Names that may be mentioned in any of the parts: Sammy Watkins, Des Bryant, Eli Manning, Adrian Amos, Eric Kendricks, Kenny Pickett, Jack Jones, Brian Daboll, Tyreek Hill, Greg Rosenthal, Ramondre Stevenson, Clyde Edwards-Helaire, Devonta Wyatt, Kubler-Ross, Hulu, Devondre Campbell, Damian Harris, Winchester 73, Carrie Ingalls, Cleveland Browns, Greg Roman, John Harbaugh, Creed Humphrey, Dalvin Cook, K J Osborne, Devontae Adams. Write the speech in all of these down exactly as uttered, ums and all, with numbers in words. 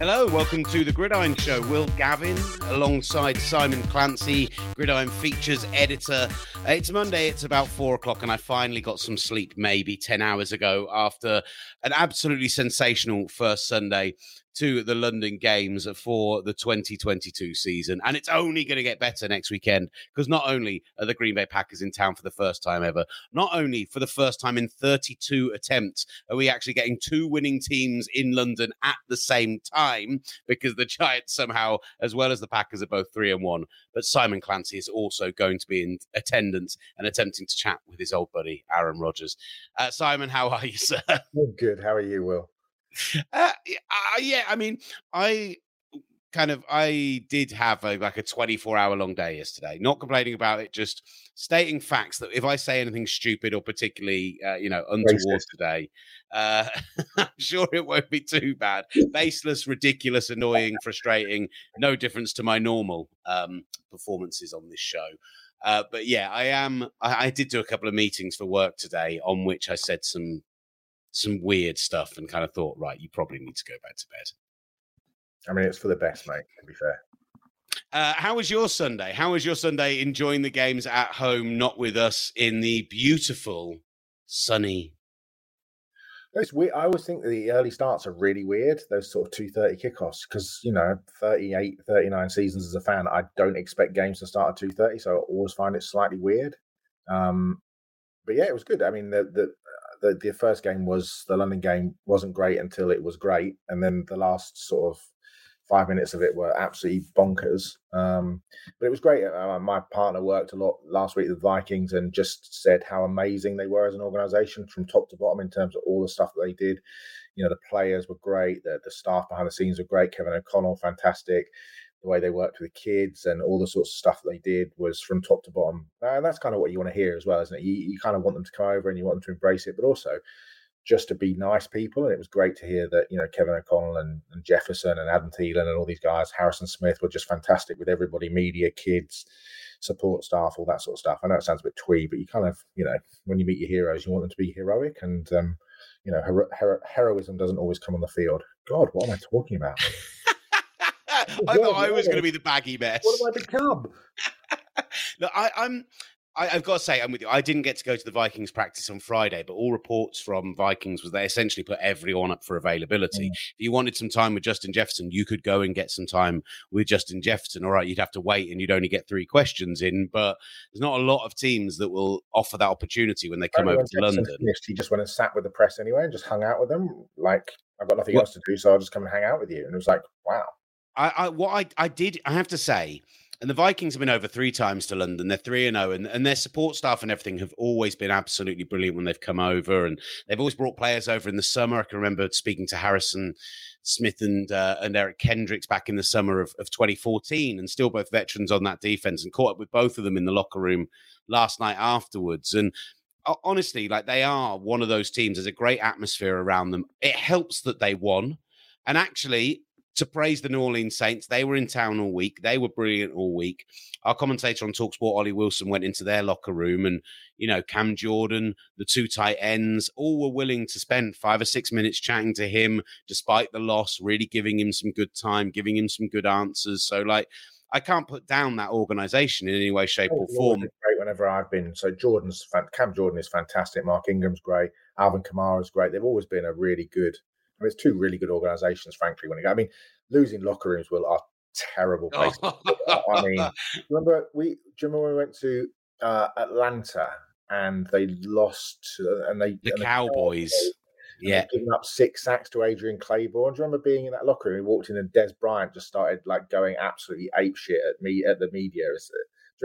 Hello, welcome to The Gridiron Show. Will Gavin alongside Simon Clancy, Gridiron Features editor. It's Monday, it's about four o'clock and I finally got some sleep maybe ten hours ago after an absolutely sensational first Sunday to the London Games for the twenty twenty-two season. And it's only going to get better next weekend because not only are the Green Bay Packers in town for the first time ever, not only for the first time in thirty-two attempts are we actually getting two winning teams in London at the same time, because the Giants somehow, as well as the Packers, are both three and one. But Simon Clancy is also going to be in attendance and attempting to chat with his old buddy, Aaron Rodgers. Uh, Simon, how are you, sir? I'm good. How are you, Will? Uh, yeah, I mean, I kind of, I did have a, like a twenty-four hour long day yesterday, not complaining about it, just stating facts that if I say anything stupid or particularly, uh, you know, untoward today, uh, I'm sure it won't be too bad. Baseless, ridiculous, annoying, frustrating, no difference to my normal um, performances on this show. Uh, but yeah, I am, I, I did do a couple of meetings for work today on which I said some some weird stuff and kind of thought, right, you probably need to go back to bed. I mean, it's for the best, mate, to be fair. Uh, how was your Sunday? How was your Sunday enjoying the games at home, not with us in the beautiful, sunny? It's weird. I always think that the early starts are really weird, those sort of two thirty kickoffs, because, you know, thirty-eight, thirty-nine seasons as a fan, I don't expect games to start at two thirty, so I always find it slightly weird. Um, but yeah, it was good. I mean, the... the The, the first game was the London game wasn't great until it was great. And then the last sort of five minutes of it were absolutely bonkers. Um, but it was great. Uh, my partner worked a lot last week with the Vikings and just said how amazing they were as an organization from top to bottom in terms of all the stuff that they did. You know, the players were great. The, the staff behind the scenes were great. Kevin O'Connell, fantastic. The way they worked with the kids and all the sorts of stuff that they did was from top to bottom. And that's kind of what you want to hear as well, isn't it? You, you kind of want them to come over and you want them to embrace it, but also just to be nice people. And it was great to hear that, you know, Kevin O'Connell and, and Jefferson and Adam Thielen and all these guys, Harrison Smith, were just fantastic with everybody, media, kids, support staff, all that sort of stuff. I know it sounds a bit twee, but you kind of, you know, when you meet your heroes, you want them to be heroic. And, um, you know, hero- hero- heroism doesn't always come on the field. God, what am I talking about? I thought I was going to be the baggy mess. What have I become? No, I, I'm. I, I've got to say, I'm with you. I didn't get to go to the Vikings practice on Friday, but all reports from Vikings was they essentially put everyone up for availability. Mm. If you wanted some time with Justin Jefferson, you could go and get some time with Justin Jefferson. All right, you'd have to wait and you'd only get three questions in, but there's not a lot of teams that will offer that opportunity when they come over to London. Finished, he just went and sat with the press anyway and just hung out with them. Like, I've got nothing what? else to do, so I'll just come and hang out with you. And it was like, wow. I, I what I, I did, I have to say, and the Vikings have been over three times to London. They're three and zero, and and their support staff and everything have always been absolutely brilliant when they've come over, and they've always brought players over in the summer. I can remember speaking to Harrison Smith and uh, and Eric Kendricks back in the summer of, of twenty fourteen, and still both veterans on that defense, and caught up with both of them in the locker room last night afterwards, and. Honestly, like they are one of those teams. There's a great atmosphere around them. It helps that they won, and actually. To praise the New Orleans Saints, they were in town all week. They were brilliant all week. Our commentator on TalkSport, Ollie Wilson, went into their locker room and, you know, Cam Jordan, the two tight ends, all were willing to spend five or six minutes chatting to him despite the loss, really giving him some good time, giving him some good answers. So, like, I can't put down that organization in any way, shape, or form. Great whenever I've been. So Jordan's fan- Cam Jordan is fantastic. Mark Ingram's great. Alvin Kamara's great. They've always been a really good I mean, it's two really good organisations, frankly. When it, I mean, losing locker rooms will are terrible places. I mean, remember we? Do you remember when we went to uh, Atlanta and they lost uh, and they the and Cowboys, the, yeah, giving up six sacks to Adrian Claiborne. Do you remember being in that locker room? We walked in and Des Bryant just started like going absolutely apeshit at me at the media. Do you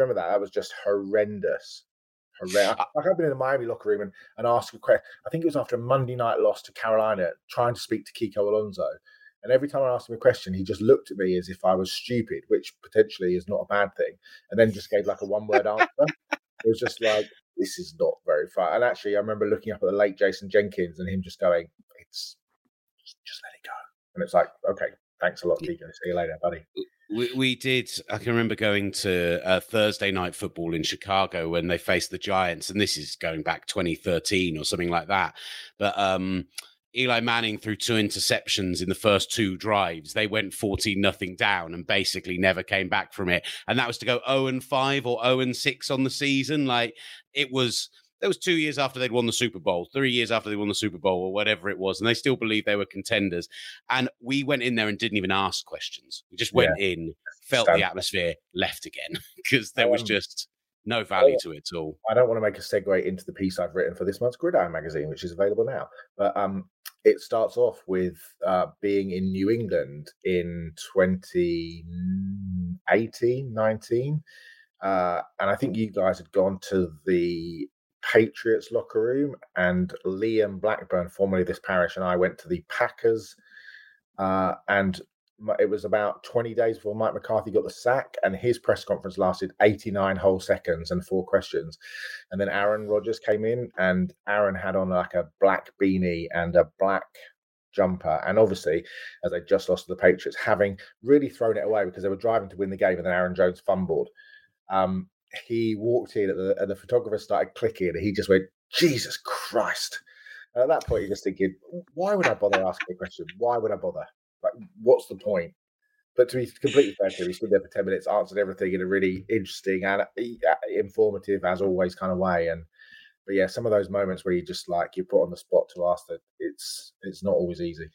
remember that? That was just horrendous. Like I've been in the Miami locker room and, and asked a question. I think it was after a Monday night loss to Carolina, trying to speak to Kiko Alonso. And every time I asked him a question, he just looked at me as if I was stupid, which potentially is not a bad thing. And then just gave like a one-word answer. It was just like, this is not very fun. And actually, I remember looking up at the late Jason Jenkins and him just going, "It's just, just let it go." And it's like, okay. Thanks a lot, Kiko. See you later, buddy. We, we did. I can remember going to uh, Thursday night football in Chicago when they faced the Giants, and this is going back twenty thirteen or something like that. But um, Eli Manning threw two interceptions in the first two drives. They went fourteen nothing down and basically never came back from it. And that was to go oh and five or oh and six on the season. Like, it was, that was two years after they'd won the Super Bowl, three years after they won the Super Bowl or whatever it was. And they still believed they were contenders. And we went in there and didn't even ask questions. We just went yeah. in, felt Stand the atmosphere, up. left again, because there um, was just no value to it at all. I don't want to make a segue into the piece I've written for this month's Gridiron magazine, which is available now. But um, it starts off with uh, being in New England in twenty eighteen, nineteen. Uh, and I think you guys had gone to the Patriots locker room, and Liam Blackburn, formerly This Parish, and I went to the Packers. Uh, and it was about twenty days before Mike McCarthy got the sack, and his press conference lasted eighty-nine whole seconds and four questions. And then Aaron Rodgers came in, and Aaron had on like a black beanie and a black jumper. And obviously, as they just lost to the Patriots, having really thrown it away because they were driving to win the game, and then Aaron Jones fumbled. Um, he walked in, and the, and the photographer started clicking, and he just went, Jesus Christ. And at that point, you're just thinking, why would I bother asking a question? Why would I bother? Like, what's the point? But to be completely fair to him, he stood there for ten minutes, answered everything in a really interesting and informative, as always, kind of way. And but yeah, some of those moments where you just like you're put on the spot to ask that, it's it's not always easy.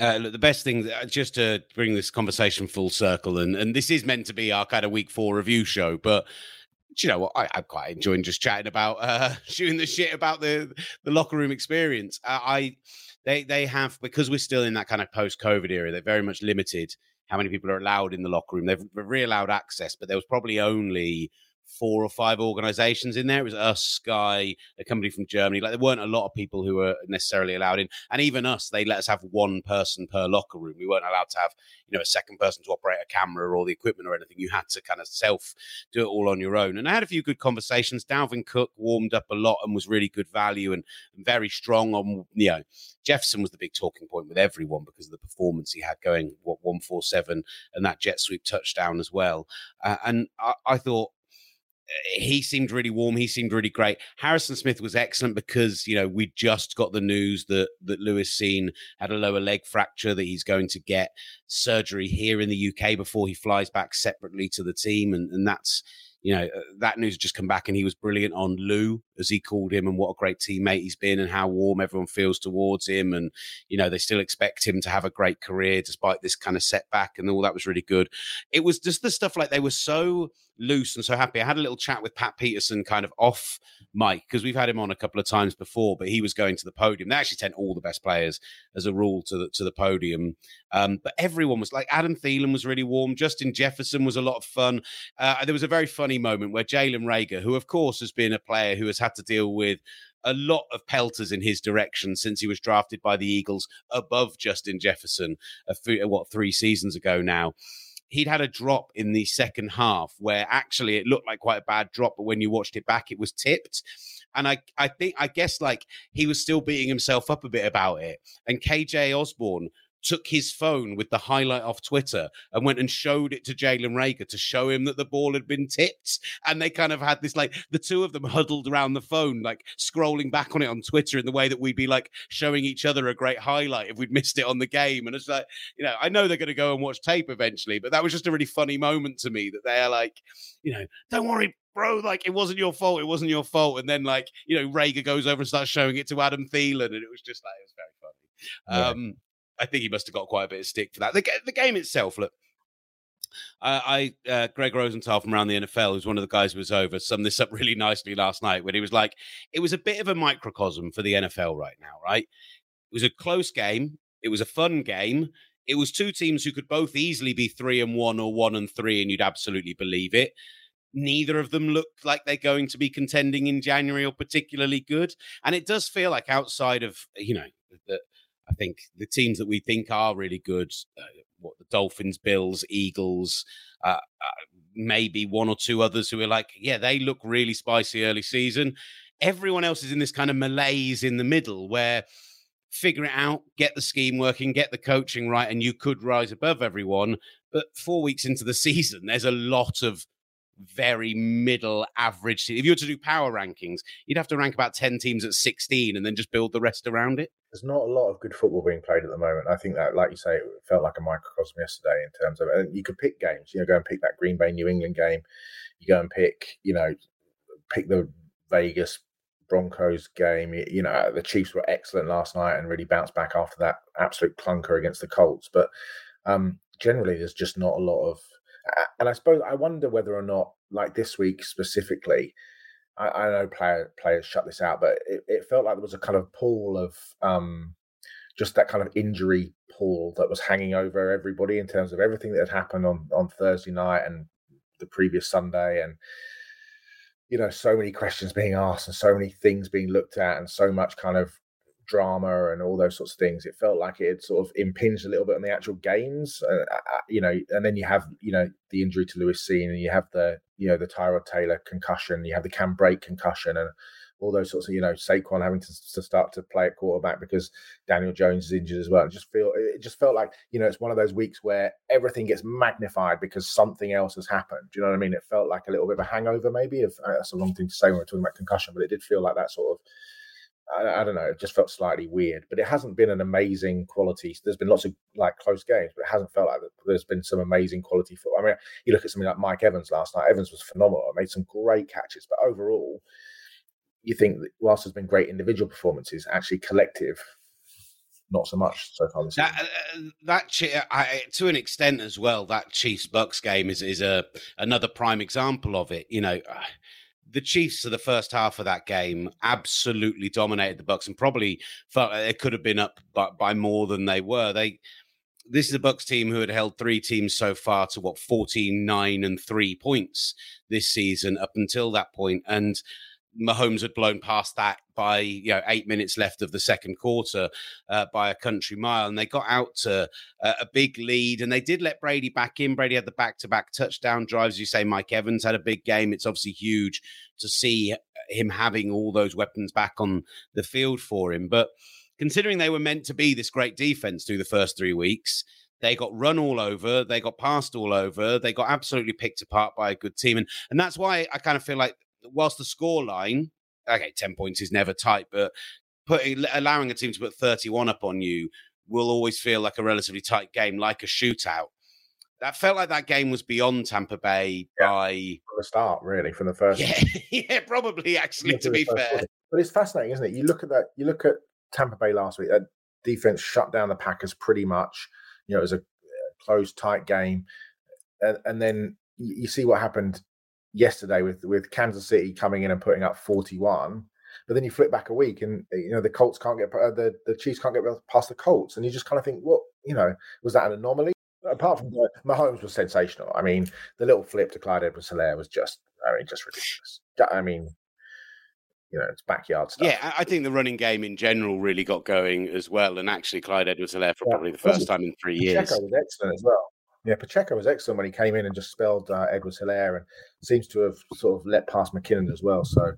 Uh, look, the best thing, just to bring this conversation full circle, and and this is meant to be our kind of week four review show, but. Do you know what? I, I'm quite enjoying just chatting about uh, shooting the shit about the, the locker room experience. Uh, I they they have, because we're still in that kind of post-COVID era, they're very much limited how many people are allowed in the locker room. They've re-allowed access, but there was probably only four or five organizations in there. It was us, Sky, a company from Germany. Like, there weren't a lot of people who were necessarily allowed in. And even us, they let us have one person per locker room. We weren't allowed to have, you know, a second person to operate a camera or the equipment or anything. You had to kind of self do it all on your own. And I had a few good conversations. Dalvin Cook warmed up a lot and was really good value and very strong on, you know, Jefferson was the big talking point with everyone because of the performance he had going, what, one forty-seven and that jet sweep touchdown as well. Uh, and I, I thought, he seemed really warm. He seemed really great. Harrison Smith was excellent because, you know, we just got the news that that Lewis Seen had a lower leg fracture, that he's going to get surgery here in the U K before he flies back separately to the team. And, and that's, you know, that news just come back, and he was brilliant on Lou, as he called him, and what a great teammate he's been and how warm everyone feels towards him. And, you know, they still expect him to have a great career despite this kind of setback, and all that was really good. It was just the stuff, like, they were so loose and so happy. I had a little chat with Pat Peterson kind of off mic because we've had him on a couple of times before, but he was going to the podium. They actually sent all the best players as a rule to the, to the podium. Um, but everyone was like, Adam Thielen was really warm. Justin Jefferson was a lot of fun. Uh, there was a very funny moment where Jalen Reagor, who of course has been a player who has had to deal with a lot of pelters in his direction since he was drafted by the Eagles above Justin Jefferson, a few, what, three seasons ago now. He'd had a drop in the second half where actually it looked like quite a bad drop, but when you watched it back, it was tipped. And I, I think, I guess, like, he was still beating himself up a bit about it. And K J Osborne took his phone with the highlight off Twitter and went and showed it to Jalen Reagor to show him that the ball had been tipped. And they kind of had this, like, the two of them huddled around the phone, like scrolling back on it on Twitter in the way that we'd be like showing each other a great highlight if we'd missed it on the game. And it's like, you know, I know they're going to go and watch tape eventually, but that was just a really funny moment to me that they're like, you know, don't worry, bro, like, it wasn't your fault. It wasn't your fault. And then, like, you know, Reagor goes over and starts showing it to Adam Thielen. And it was just like, it was very funny. Yeah. Um, I think he must have got quite a bit of stick for that. The, the game itself, look, I, I uh, Greg Rosenthal from Around the N F L, who's one of the guys who was over, summed this up really nicely last night when he was like, it was a bit of a microcosm for the N F L right now, right? It was a close game. It was a fun game. It was two teams who could both easily be three and one or one and three, and you'd absolutely believe it. Neither of them looked like they're going to be contending in January or particularly good. And it does feel like outside of, you know, the I think the teams that we think are really good, uh, what the Dolphins, Bills, Eagles, uh, uh, maybe one or two others who are like, yeah, they look really spicy early season. Everyone else is in this kind of malaise in the middle where figure it out, get the scheme working, get the coaching right, and you could rise above everyone. But four weeks into the season, there's a lot of very middle average team. If you were to do power rankings, you'd have to rank about ten teams at sixteen and then just build the rest around it. There's not a lot of good football being played at the moment. I think that, like you say, it felt like a microcosm yesterday in terms of, and you could pick games, you know, go and pick that Green Bay, New England game. You go and pick, you know, pick the Vegas Broncos game. You know, the Chiefs were excellent last night and really bounced back after that absolute clunker against the Colts. But um, generally, there's just not a lot of, and I suppose I wonder whether or not, like this week specifically, I know player, players shut this out, but it, it felt like there was a kind of pool of um, just that kind of injury pool that was hanging over everybody in terms of everything that had happened on, on Thursday night and the previous Sunday. And, you know, so many questions being asked and so many things being looked at and so much kind of drama and all those sorts of things. It felt like it had sort of impinged a little bit on the actual games, uh, uh, you know, and then you have, you know, the injury to Lewis Seen, and you have the, you know, the Tyrod Taylor concussion, you have the Cam Brake concussion and all those sorts of, you know, Saquon having to, to start to play at quarterback because Daniel Jones is injured as well. It just feel, it just felt like, you know, it's one of those weeks where everything gets magnified because something else has happened. Do you know what I mean? It felt like a little bit of a hangover maybe. If, uh, that's a long thing to say when we're talking about concussion, but it did feel like that sort of, I don't know, it just felt slightly weird, but it hasn't been an amazing quality. There's been lots of like close games, but it hasn't felt like there's been some amazing quality football. I mean, you look at something like Mike Evans last night. Evans was phenomenal, made some great catches, but overall, you think that whilst there's been great individual performances, actually collective, not so much so far this season. That, uh, that chi- I, to an extent as well, that Chiefs-Bucks game is is a another prime example of it. You know, I, the Chiefs for the first half of that game absolutely dominated the Bucs and probably felt it could have been up by, by more than they were. They, this is a Bucs team who had held three teams so far to what, fourteen, nine and three points this season up until that point. And Mahomes had blown past that by, you know, eight minutes left of the second quarter uh, by a country mile. And they got out to uh, a big lead and they did let Brady back in. Brady had the back-to-back touchdown drives. You say Mike Evans had a big game. It's obviously huge to see him having all those weapons back on the field for him. But considering they were meant to be this great defense through the first three weeks, they got run all over. They got passed all over. They got absolutely picked apart by a good team. And, and that's why I kind of feel like, whilst the scoreline, okay, ten points is never tight, but putting allowing a team to put thirty-one up on you will always feel like a relatively tight game, like a shootout. That felt like that game was beyond Tampa Bay yeah, by from the start, really, from the first. Yeah, yeah probably actually. To be fair, quarter. But it's fascinating, isn't it? You look at that. You look at Tampa Bay last week. That defense shut down the Packers pretty much. You know, it was a close, tight game, and, and then you see what happened yesterday with with Kansas City coming in and putting up forty-one, but then you flip back a week and, you know, the Colts can't get uh, the the Chiefs can't get past the Colts, and you just kind of think, well, you know, was that an anomaly? Apart from that, Mahomes was sensational. I mean, the little flip to Clyde Edwards-Helaire was just, I mean, just ridiculous. I mean, you know, it's backyard stuff. Yeah, I think the running game in general really got going as well, and actually Clyde Edwards-Helaire for yeah, probably the first time in three years. Pacheco was excellent as well. Yeah, Pacheco was excellent when he came in and just spelled uh, Edwards-Helaire, and seems to have sort of let past McKinnon as well. So,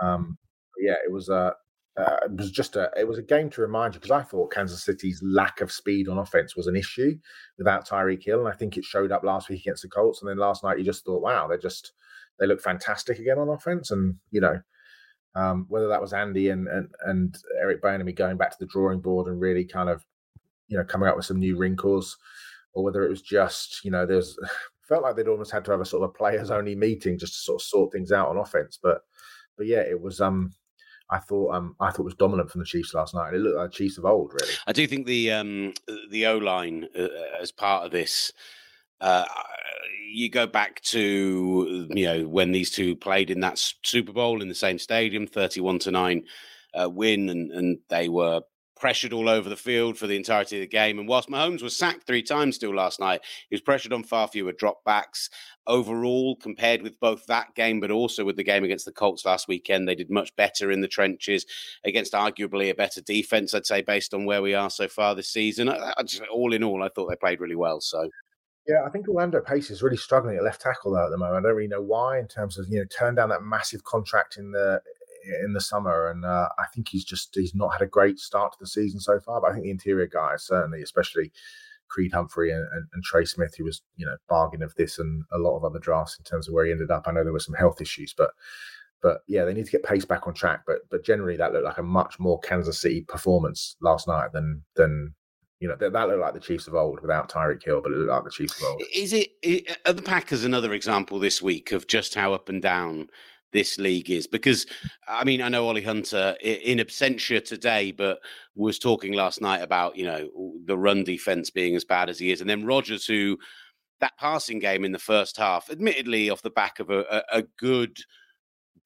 um, yeah, it was a uh, uh, it was just a it was a game to remind you, because I thought Kansas City's lack of speed on offense was an issue without Tyreek Hill, and I think it showed up last week against the Colts, and then last night you just thought, wow, they just they look fantastic again on offense, and you know. Um, whether that was Andy and and, and Eric Bieniemy going back to the drawing board and really kind of, you know, coming up with some new wrinkles, or whether it was just, you know, there's felt like they'd almost had to have a sort of a players only meeting just to sort of sort things out on offense. But, but yeah, it was, um, I thought, um, I thought it was dominant from the Chiefs last night. It looked like the Chiefs of old, really. I do think the, um, the O-line uh, as part of this, uh, you go back to, you know, when these two played in that Super Bowl in the same stadium, thirty-one to nine uh, win. And, and they were pressured all over the field for the entirety of the game. And whilst Mahomes was sacked three times still last night, he was pressured on far fewer dropbacks. Overall, compared with both that game, but also with the game against the Colts last weekend, they did much better in the trenches against arguably a better defense, I'd say, based on where we are so far this season. I, I just, all in all, I thought they played really well. So, yeah, I think Orlando Pace is really struggling at left tackle though at the moment. I don't really know why, in terms of, you know, turn down that massive contract in the in the summer, and uh, I think he's just he's not had a great start to the season so far, but I think the interior guys, certainly, especially Creed Humphrey and, and, and Trey Smith, who was, you know, bargain of this and a lot of other drafts in terms of where he ended up. I know there were some health issues, but but yeah, they need to get Pace back on track. But but generally, that looked like a much more Kansas City performance last night than than. You know, that, that looked like the Chiefs of old without Tyreek Hill, but it looked like the Chiefs of old. Is it, are the Packers another example this week of just how up and down this league is? Because, I mean, I know Ollie Hunter in absentia today, but was talking last night about, you know, the run defense being as bad as he is. And then Rodgers, who, that passing game in the first half, admittedly off the back of a, a good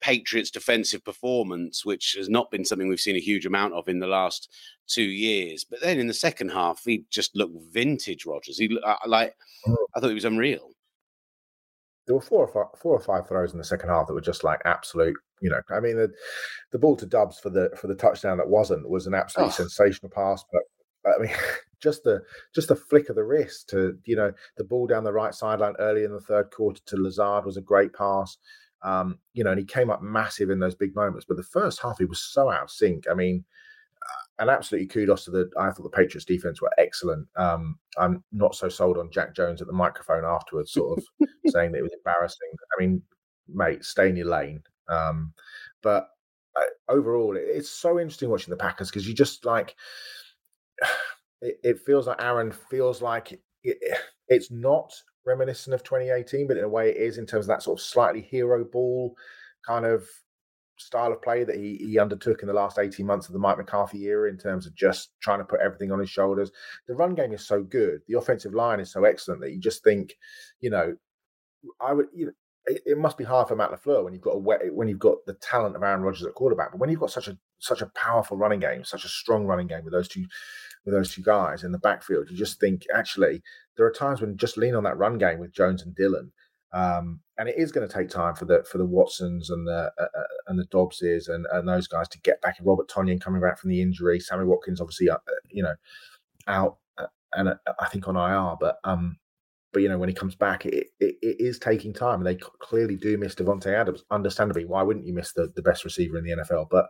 Patriots defensive performance, which has not been something we've seen a huge amount of in the last two years. But then in the second half, he just looked vintage Rodgers. He uh, like, I thought he was unreal. There were four or five, four or five throws in the second half that were just like absolute, you know, I mean, the, the ball to Dobbs for the, for the touchdown that wasn't was an absolutely oh. sensational pass, but I mean, just the just the flick of the wrist to, you know, the ball down the right sideline early in the third quarter to Lazard was a great pass. Um, you know, and he came up massive in those big moments. But the first half, he was so out of sync. I mean, uh, and absolutely kudos to the, I thought the Patriots defense were excellent. Um, I'm not so sold on Jack Jones at the microphone afterwards, sort of saying that it was embarrassing. I mean, mate, stay in your lane. Um, but uh, overall, it, it's so interesting watching the Packers because you just like, it, it feels like Aaron feels like it, it, it's not reminiscent of twenty eighteen, but in a way it is in terms of that sort of slightly hero ball kind of style of play that he, he undertook in the last eighteen months of the Mike McCarthy era in terms of just trying to put everything on his shoulders. The run game is so good. The offensive line is so excellent that you just think, you know, I would, you know, it, it must be hard for Matt LaFleur when you've got a wet, when you've got the talent of Aaron Rodgers at quarterback, but when you've got such a, such a powerful running game, such a strong running game with those two, with those two guys in the backfield, you just think, actually, there are times when just lean on that run game with Jones and Dylan. Um, and it is going to take time for the for the Watsons and the uh, and the Dobbses and, and those guys to get back. Robert Tonyan coming back from the injury. Sammy Watkins, obviously, uh, you know, out uh, and uh, I think on I R. But, um, but you know, when he comes back, it, it, it is taking time. They clearly do miss Devontae Adams, understandably. Why wouldn't you miss the, the best receiver in the N F L? But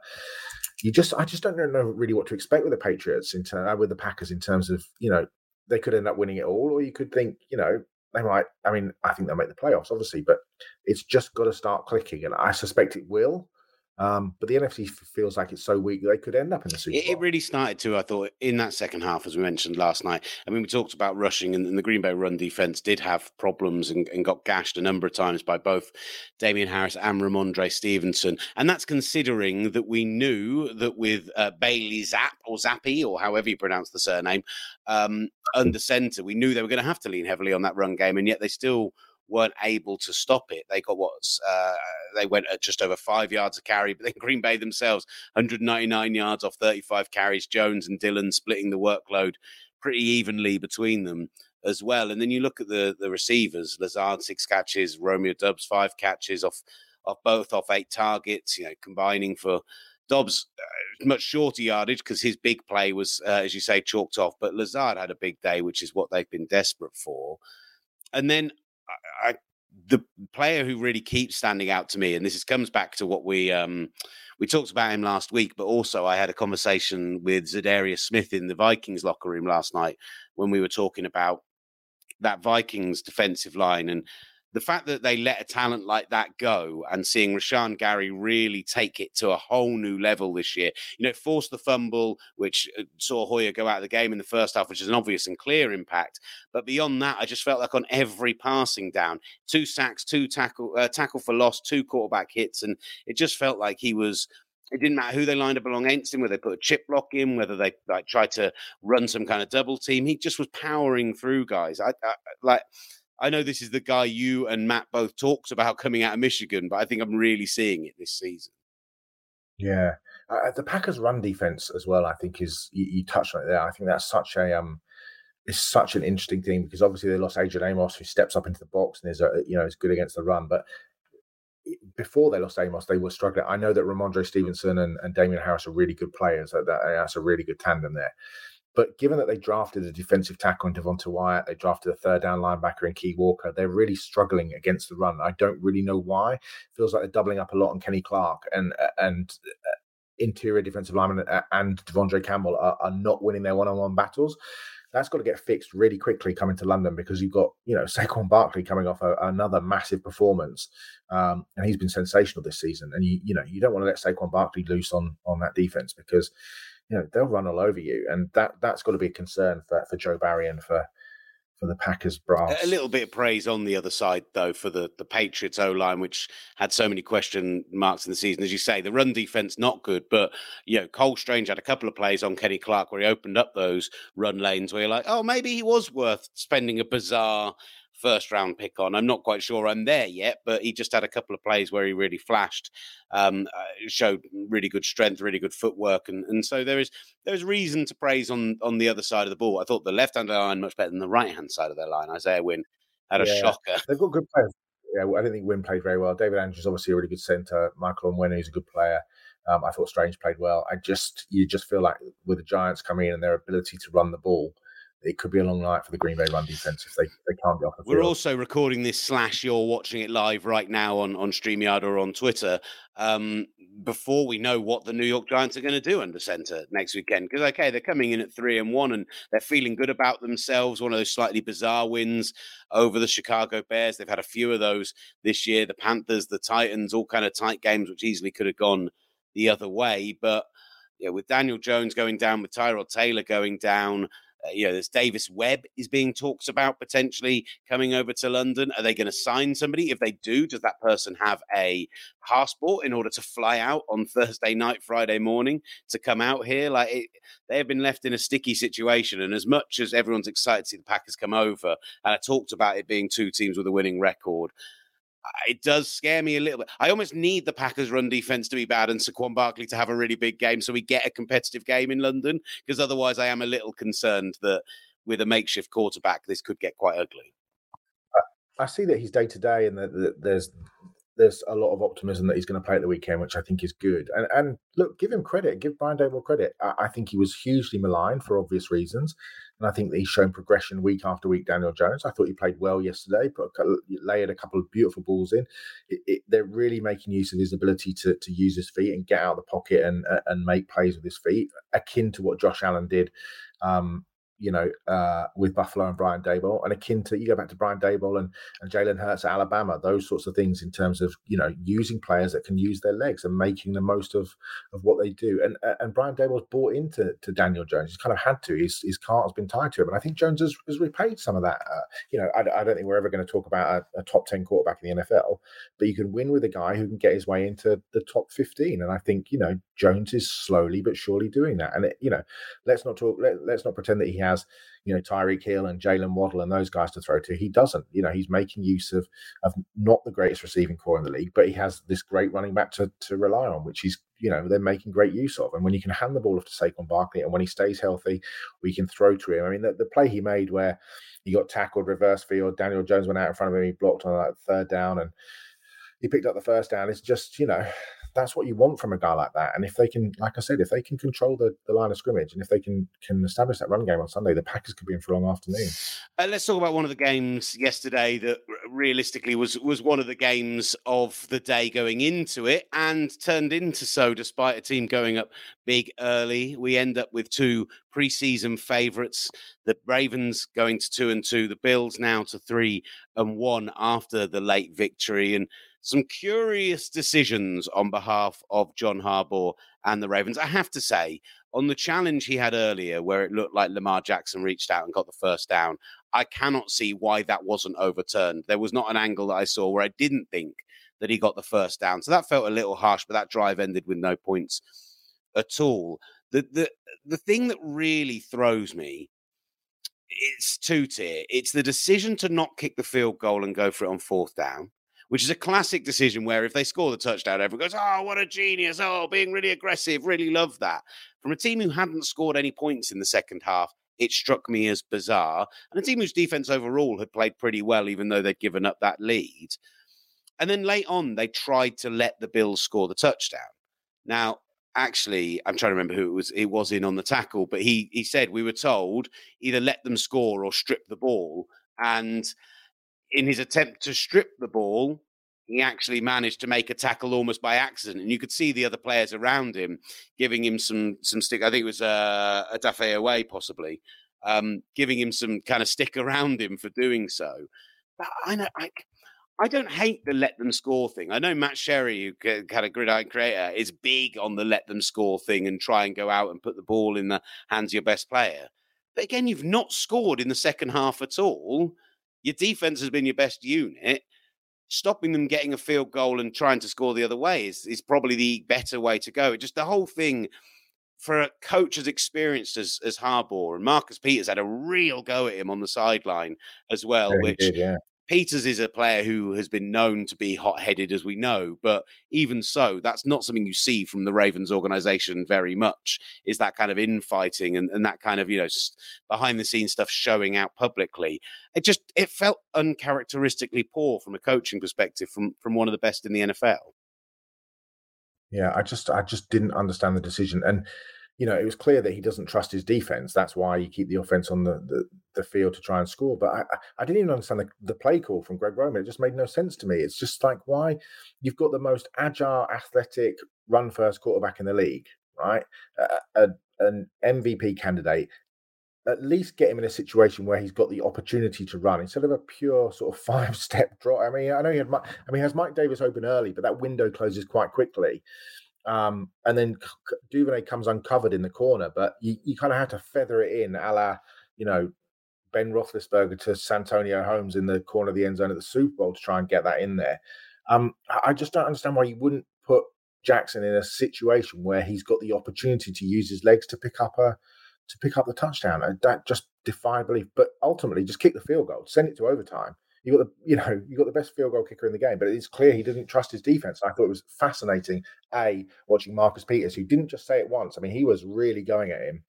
you just, I just don't know really what to expect with the Patriots, in ter- with the Packers in terms of, you know, they could end up winning it all, or you could think, you know, they might, I mean, I think they'll make the playoffs, obviously, but it's just got to start clicking, and I suspect it will. Um, but the N F C feels like it's so weak that they could end up in the Super Bowl. It really started to, I thought, in that second half, as we mentioned last night. I mean, we talked about rushing, and, and the Green Bay run defense did have problems and, and got gashed a number of times by both Damian Harris and Ramondre Stevenson. And that's considering that we knew that with uh, Bailey Zappe or Zappe or however you pronounce the surname um, under center, we knew they were going to have to lean heavily on that run game, and yet they still weren't able to stop it. They got what uh, they went at just over five yards a carry, but then Green Bay themselves, one hundred ninety-nine yards off thirty-five carries, Jones and Dylan splitting the workload pretty evenly between them as well. And then you look at the the receivers, Lazard, six catches, Romeo Dobbs, five catches off, off both off eight targets, you know, combining for Dobbs, uh, much shorter yardage because his big play was, uh, as you say, chalked off, but Lazard had a big day, which is what they've been desperate for. And then I, I, the player who really keeps standing out to me, and this is, comes back to what we um, we talked about him last week, but also I had a conversation with Zadarius Smith in the Vikings locker room last night when we were talking about that Vikings defensive line and the fact that they let a talent like that go, and seeing Rashan Gary really take it to a whole new level this year. You know, forced the fumble, which saw Hoyer go out of the game in the first half, which is an obvious and clear impact. But beyond that, I just felt like on every passing down, two sacks, two tackle, uh, tackle for loss, two quarterback hits. And it just felt like he was... It didn't matter who they lined up against him, whether they put a chip block in, whether they like tried to run some kind of double team. He just was powering through guys. I, I like... I know this is the guy you and Matt both talked about coming out of Michigan, but I think I'm really seeing it this season. Yeah. Uh, the Packers run defense as well, I think, is, you, you touched on it there. I think that's such a, um, it's such an interesting thing because obviously they lost Adrian Amos, who steps up into the box and is, a, you know, is good against the run. But before they lost Amos, they were struggling. I know that Ramondre Stevenson and, and Damian Harris are really good players. That, that, that's a really good tandem there. But given that they drafted a defensive tackle in Devonta Wyatt, they drafted a third down linebacker in Key Walker, they're really struggling against the run. I don't really know why. It feels like they're doubling up a lot on Kenny Clark, and and interior defensive linemen and Devondre Campbell are, are not winning their one-on-one battles. that's got to get fixed really quickly coming to London, because you've got, you know, Saquon Barkley coming off a, another massive performance, um, and he's been sensational this season. And, you, you know, you don't want to let Saquon Barkley loose on on that defense, because, you know, they'll run all over you. And that, that's got to be a concern for, for Joe Barry and for, for the Packers brass. A little bit of praise on the other side, though, for the, the Patriots O-line, which had so many question marks in the season. As you say, the run defense, not good, but, you know, Cole Strange had a couple of plays on Kenny Clark where he opened up those run lanes where you're like, oh, maybe he was worth spending a bizarre first round pick on. I'm not quite sure I'm there yet, but he just had a couple of plays where he really flashed, um, uh, showed really good strength, really good footwork. And, and so there is there's reason to praise on, on the other side of the ball. I thought the left-hand line much better than the right-hand side of their line. Isaiah Wynn had a yeah, shocker. They've got good players. Yeah, I don't think Wynn played very well. David Andrews, obviously a really good centre. Michael Onwenu is a good player. Um, I thought Strange played well. I just, you just feel like with the Giants coming in and their ability to run the ball, it could be a long night for the Green Bay run defense if they, they can't get off the field. We're also recording this slash you're watching it live right now on, on StreamYard or on Twitter um, before we know what the New York Giants are going to do under center next weekend. Because, okay, they're coming in at three and one and they're feeling good about themselves. One of those slightly bizarre wins over the Chicago Bears. They've had a few of those this year. The Panthers, the Titans, all kind of tight games, which easily could have gone the other way. But yeah, with Daniel Jones going down, with Tyrod Taylor going down, you know, there's Davis Webb is being talked about potentially coming over to London. Are they going to sign somebody? If they do, does that person have a passport in order to fly out on Thursday night, Friday morning to come out here? Like it, they have been left in a sticky situation. And as much as everyone's excited to see the Packers come over, and I talked about it being two teams with a winning record, it does scare me a little bit. I almost need the Packers' run defense to be bad and Saquon Barkley to have a really big game so we get a competitive game in London, because otherwise I am a little concerned that with a makeshift quarterback, this could get quite ugly. I see that he's day-to-day and that there's there's a lot of optimism that he's going to play at the weekend, which I think is good. And, and look, give him credit. Give Brian Daboll credit. I, I think he was hugely maligned for obvious reasons. And I think that he's shown progression week after week, Daniel Jones. I thought he played well yesterday, put a, layered a couple of beautiful balls in. It, it, they're really making use of his ability to, to use his feet and get out of the pocket and uh, and make plays with his feet, akin to what Josh Allen did, um, you know, uh, with Buffalo and Brian Daboll, and akin to, you go back to Brian Daboll and, and Jalen Hurts at Alabama, those sorts of things in terms of, you know, using players that can use their legs and making the most of, of what they do. And and Brian Daboll's bought into to Daniel Jones. He's kind of had to. His his cart's been tied to him. And I think Jones has, has repaid some of that. Uh, you know, I, I don't think we're ever going to talk about a, a top ten quarterback in the N F L, but you can win with a guy who can get his way into the top fifteen. And I think, you know, Jones is slowly but surely doing that. And, it, you know, let's not talk, let, let's not pretend that he has, you know, Tyreek Hill and Jalen Waddle and those guys to throw to. He doesn't. You know, he's making use of of not the greatest receiving core in the league, but he has this great running back to, to rely on, which he's, you know, they're making great use of. And when you can hand the ball off to Saquon Barkley and when he stays healthy, we can throw to him. I mean, the, the play he made where he got tackled, reverse field, Daniel Jones went out in front of him, he blocked on like third down and he picked up the first down. It's just, you know, that's what you want from a guy like that. And if they can, like I said, if they can control the, the line of scrimmage and if they can can establish that run game on Sunday, the Packers could be in for a long afternoon. Uh, let's talk about one of the games yesterday that realistically was, was one of the games of the day going into it and turned into so despite a team going up big early. We end up with two preseason favourites, the Ravens going to two and two, the Bills now to three and one after the late victory. And some curious decisions on behalf of John Harbaugh and the Ravens. I have to say, on the challenge he had earlier where it looked like Lamar Jackson reached out and got the first down, I cannot see why that wasn't overturned. There was not an angle that I saw where I didn't think that he got the first down. So that felt a little harsh, but that drive ended with no points at all. The the the thing that really throws me, it's two-tier. It's the decision to not kick the field goal and go for it on fourth down, which is a classic decision where if they score the touchdown, everyone goes, oh, what a genius. Oh, being really aggressive. Really love that. From a team who hadn't scored any points in the second half, it struck me as bizarre. And a team whose defense overall had played pretty well, even though they'd given up that lead. And then late on, they tried to let the Bills score the touchdown. Now, actually, I'm trying to remember who it was it was in on the tackle, but he he said we were told either let them score or strip the ball. And in his attempt to strip the ball, he actually managed to make a tackle almost by accident. And you could see the other players around him giving him some some stick. I think it was uh, a Dafe away, possibly, um, giving him some kind of stick around him for doing so. But I know I, I don't hate the let them score thing. I know Matt Sherry, who kind of gridiron creator, is big on the let them score thing and try and go out and put the ball in the hands of your best player. But again, you've not scored in the second half at all. Your defense has been your best unit. Stopping them getting a field goal and trying to score the other way is, is probably the better way to go. It just the whole thing for a coach as experienced as, as Harbaugh, and Marcus Peters had a real go at him on the sideline as well, yeah, which did, yeah. Peters is a player who has been known to be hot-headed, as we know, but even so, that's not something you see from the Ravens organization very much, is that kind of infighting and, and that kind of, you know, behind-the-scenes stuff showing out publicly. It just, it felt uncharacteristically poor from a coaching perspective from, from one of the best in the N F L. Yeah, I just, I just didn't understand the decision. And, you know, it was clear that he doesn't trust his defense. That's why you keep the offense on the, the, the field to try and score. But I, I didn't even understand the, the play call from Greg Roman. It just made no sense to me. It's just like, why? You've got the most agile, athletic, run-first quarterback in the league, right? Uh, a, an M V P candidate. At least get him in a situation where he's got the opportunity to run instead of a pure sort of five-step drop. I mean, I know he had. Mike, I mean, he has Mike Davis open early, but that window closes quite quickly. Um, and then Duvernay comes uncovered in the corner, but you, you kind of have to feather it in a la, you know, Ben Roethlisberger to Santonio Holmes in the corner of the end zone at the Super Bowl to try and get that in there. Um, I just don't understand why you wouldn't put Jackson in a situation where he's got the opportunity to use his legs to pick up a, to pick up the touchdown. That just defies belief, but ultimately just kick the field goal, send it to overtime. You got the, you know, you got the best field goal kicker in the game, but it's clear he didn't trust his defense. I thought it was fascinating, A, watching Marcus Peters, who didn't just say it once. I mean, he was really going at him.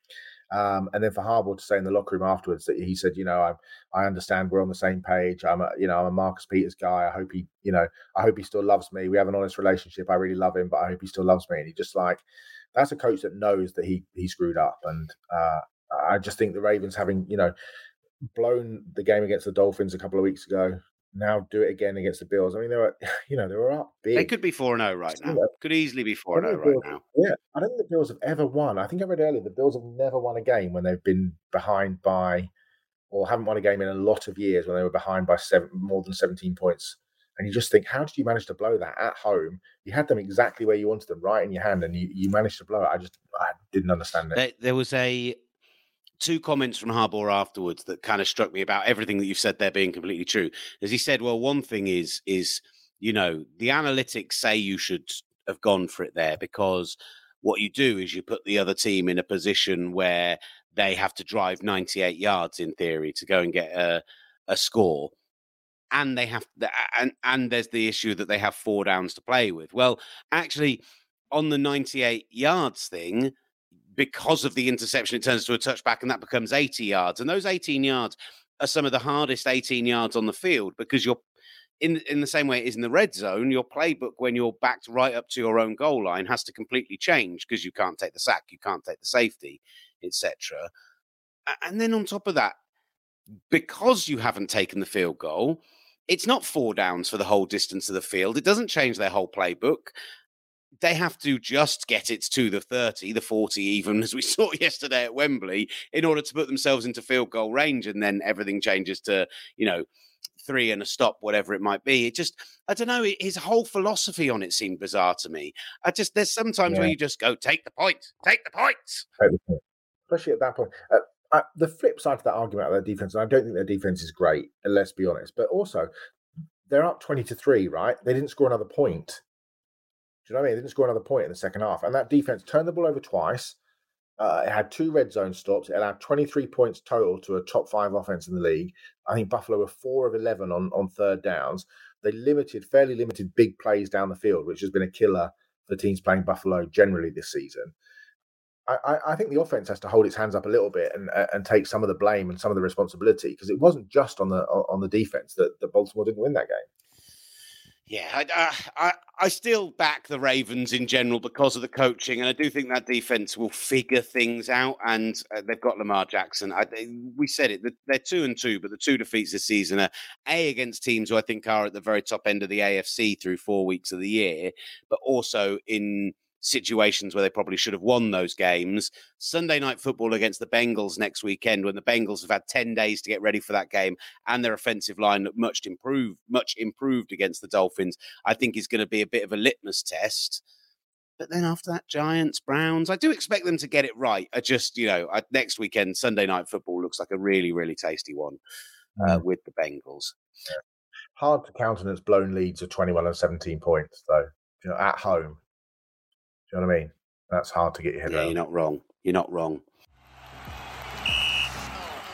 Um, and then for Harbaugh to say in the locker room afterwards that he said, you know, I, I understand we're on the same page. I'm a, you know, I'm a Marcus Peters guy. I hope he, you know, I hope he still loves me. We have an honest relationship. I really love him, but I hope he still loves me. And he just like, that's a coach that knows that he he screwed up. And uh, I just think the Ravens having, you know, blown the game against the Dolphins a couple of weeks ago. Now do it again against the Bills. I mean, they were, you know, they were up big. They could be four and oh right now. Could easily be four and oh right now. Yeah, I don't think the Bills have ever won. I think I read earlier the Bills have never won a game when they've been behind by, or haven't won a game in a lot of years when they were behind by seven, more than seventeen points. And you just think, how did you manage to blow that at home? You had them exactly where you wanted them, right in your hand, and you, you managed to blow it. I just I didn't understand it. There, there was a... two comments from Harbaugh afterwards that kind of struck me about everything that you've said there being completely true. As he said, well, one thing is, is, you know, the analytics say you should have gone for it there because what you do is you put the other team in a position where they have to drive ninety-eight yards in theory to go and get a, a score. And they have, and, and there's the issue that they have four downs to play with. Well, actually on the ninety-eight yards thing, because of the interception, it turns to a touchback and that becomes eighty yards. And those eighteen yards are some of the hardest eighteen yards on the field because you're in, in the same way it is in the red zone. Your playbook, when you're backed right up to your own goal line, has to completely change because you can't take the sack, you can't take the safety, et cetera. And then on top of that, because you haven't taken the field goal, it's not four downs for the whole distance of the field. It doesn't change their whole playbook. They have to just get it to the thirty, the forty, even as we saw yesterday at Wembley, in order to put themselves into field goal range. And then everything changes to, you know, three and a stop, whatever it might be. It just, I don't know, his whole philosophy on it seemed bizarre to me. I just, there's sometimes yeah. where you just go, take the point, take the point. Especially at that point. Uh, I, the flip side of that argument of their defense, and I don't think their defense is great, let's be honest, but also they're up twenty to three, right? They didn't score another point. Do you know what I mean? They didn't score another point in the second half. And that defense turned the ball over twice. Uh, it had two red zone stops. It allowed twenty-three points total to a top five offense in the league. I think Buffalo were four of eleven on, on third downs. They limited, fairly limited big plays down the field, which has been a killer for teams playing Buffalo generally this season. I, I, I think the offense has to hold its hands up a little bit and uh, and take some of the blame and some of the responsibility because it wasn't just on the on the defense that, that Baltimore didn't win that game. Yeah, I, I I still back the Ravens in general because of the coaching, and I do think that defense will figure things out. And uh, they've got Lamar Jackson. I, we said it; they're two and two, but the two defeats this season are a against teams who I think are at the very top end of the A F C through four weeks of the year, but also in situations where they probably should have won those games. Sunday night football against the Bengals next weekend, when the Bengals have had ten days to get ready for that game, and their offensive line looked much improved, much improved against the Dolphins, I think is going to be a bit of a litmus test. But then after that, Giants, Browns, I do expect them to get it right. I just, you know, I, next weekend, Sunday night football looks like a really, really tasty one uh, with the Bengals. Yeah. Hard to countenance blown leads of twenty-one and seventeen points, though, you know, at home. Do you know what I mean? That's hard to get your head yeah, around. You're not wrong. You're not wrong.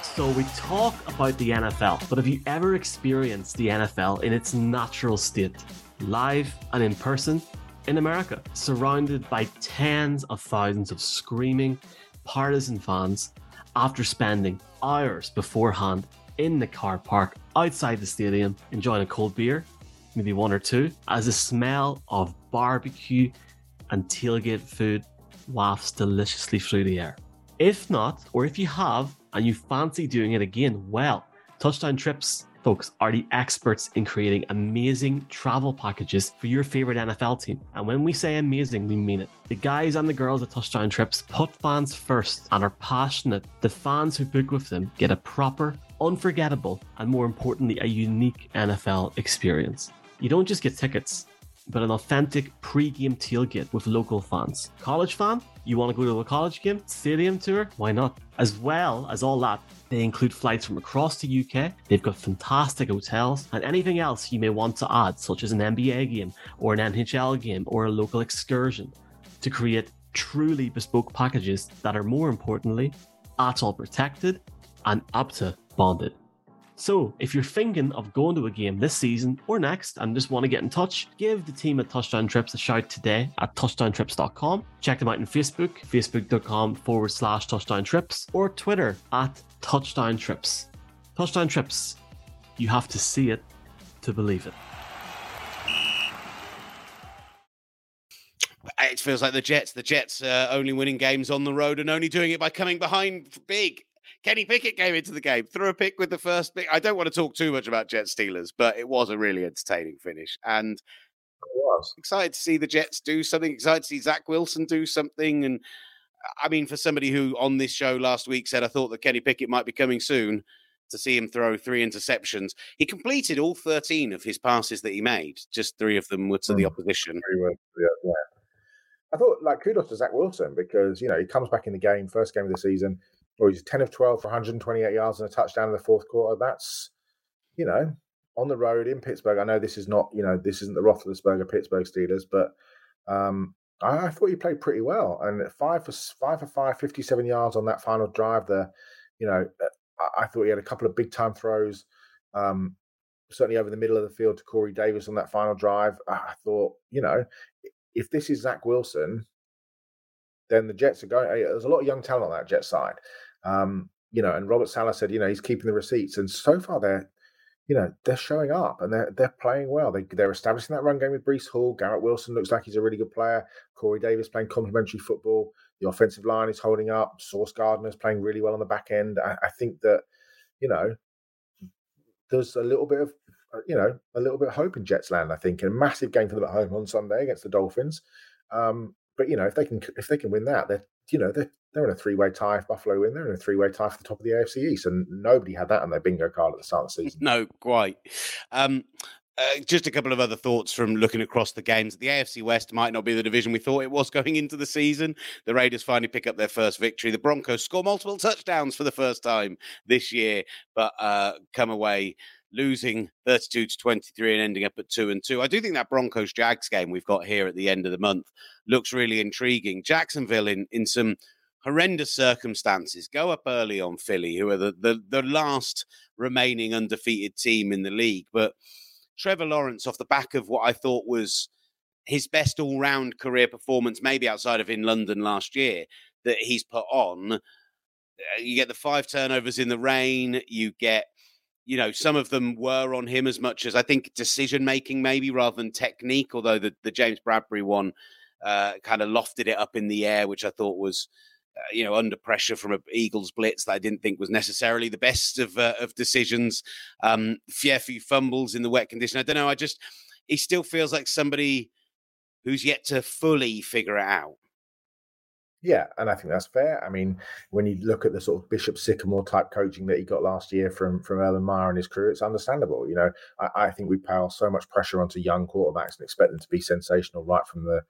So we talk about the N F L, but have you ever experienced the N F L in its natural state, live and in person? In America, surrounded by tens of thousands of screaming, partisan fans, after spending hours beforehand in the car park outside the stadium, enjoying a cold beer, maybe one or two, as the smell of barbecue and tailgate food wafts deliciously through the air. If not, or if you have, and you fancy doing it again, well, Touchdown Trips, folks, are the experts in creating amazing travel packages for your favorite N F L team. And when we say amazing, we mean it. The guys and the girls at Touchdown Trips put fans first and are passionate. The fans who book with them get a proper, unforgettable, and more importantly, a unique N F L experience. You don't just get tickets, but an authentic pre-game tailgate with local fans. College fan? You want to go to a college game? Stadium tour? Why not? As well as all that, they include flights from across the U K. They've got fantastic hotels and anything else you may want to add, such as an N B A game or an N H L game or a local excursion, to create truly bespoke packages that are, more importantly, at all protected and up to bonded. So if you're thinking of going to a game this season or next and just want to get in touch, give the team at Touchdown Trips a shout today at touchdown trips dot com. Check them out on Facebook, facebook dot com forward slash touchdown trips, or Twitter at Touchdown Trips. Touchdown Trips, you have to see it to believe it. It feels like the Jets, the Jets uh, only winning games on the road and only doing it by coming behind big. Kenny Pickett came into the game, threw a pick with the first pick. I don't want to talk too much about Jets Steelers, but it was a really entertaining finish. And it was. Excited to see the Jets do something, excited to see Zach Wilson do something. And I mean, for somebody who on this show last week said, I thought that Kenny Pickett might be coming soon, to see him throw three interceptions. He completed all thirteen of his passes that he made. Just three of them were to mm. the opposition. Three were, yeah, yeah. I thought, like, kudos to Zach Wilson, because, you know, he comes back in the game, first game of the season. Well, he's ten of twelve for one hundred twenty-eight yards and a touchdown in the fourth quarter. That's, you know, on the road in Pittsburgh. I know this is not, you know, this isn't the Roethlisberger Pittsburgh Steelers, but um, I, I thought he played pretty well. And five for five, for five fifty-seven yards on that final drive there. You know, I, I thought he had a couple of big-time throws, um, certainly over the middle of the field to Corey Davis on that final drive. I thought, you know, if this is Zach Wilson, then the Jets are going. There's a lot of young talent on that Jets side, um, you know. And Robert Saleh said, you know, he's keeping the receipts, and so far they're, you know, they're showing up and they're they're playing well. They they're establishing that run game with Breece Hall. Garrett Wilson looks like he's a really good player. Corey Davis playing complimentary football. The offensive line is holding up. Sauce Gardner's playing really well on the back end. I, I think that, you know, there's a little bit of, you know, a little bit of hope in Jets land. I think, and a massive game for them at home on Sunday against the Dolphins. Um, But, you know, if they can if they can win that, they're, you know, they're, they're in a three-way tie. If Buffalo win, they're in a three-way tie for the top of the A F C East. And nobody had that on their bingo card at the start of the season. No, quite. Um, uh, just a couple of other thoughts from looking across the games. The A F C West might not be the division we thought it was going into the season. The Raiders finally pick up their first victory. The Broncos score multiple touchdowns for the first time this year, but uh, come away losing thirty-two to twenty-three and ending up at two and two. I do think that Broncos Jags game we've got here at the end of the month looks really intriguing. Jacksonville in, in some horrendous circumstances go up early on Philly, who are the, the, the last remaining undefeated team in the league. But Trevor Lawrence, off the back of what I thought was his best all-round career performance, maybe outside of in London last year, that he's put on. You get the five turnovers in the rain, you get, you know, some of them were on him as much as, I think, decision-making maybe rather than technique, although the, the James Bradbury one uh, kind of lofted it up in the air, which I thought was, uh, you know, under pressure from an Eagles blitz that I didn't think was necessarily the best of uh, of decisions. Um, Fiefu fumbles in the wet condition. I don't know. I just, he still feels like somebody who's yet to fully figure it out. Yeah, and I think that's fair. I mean, when you look at the sort of Bishop Sycamore type coaching that he got last year from from Urban Meyer and his crew, it's understandable. You know, I, I think we pile so much pressure onto young quarterbacks and expect them to be sensational right from the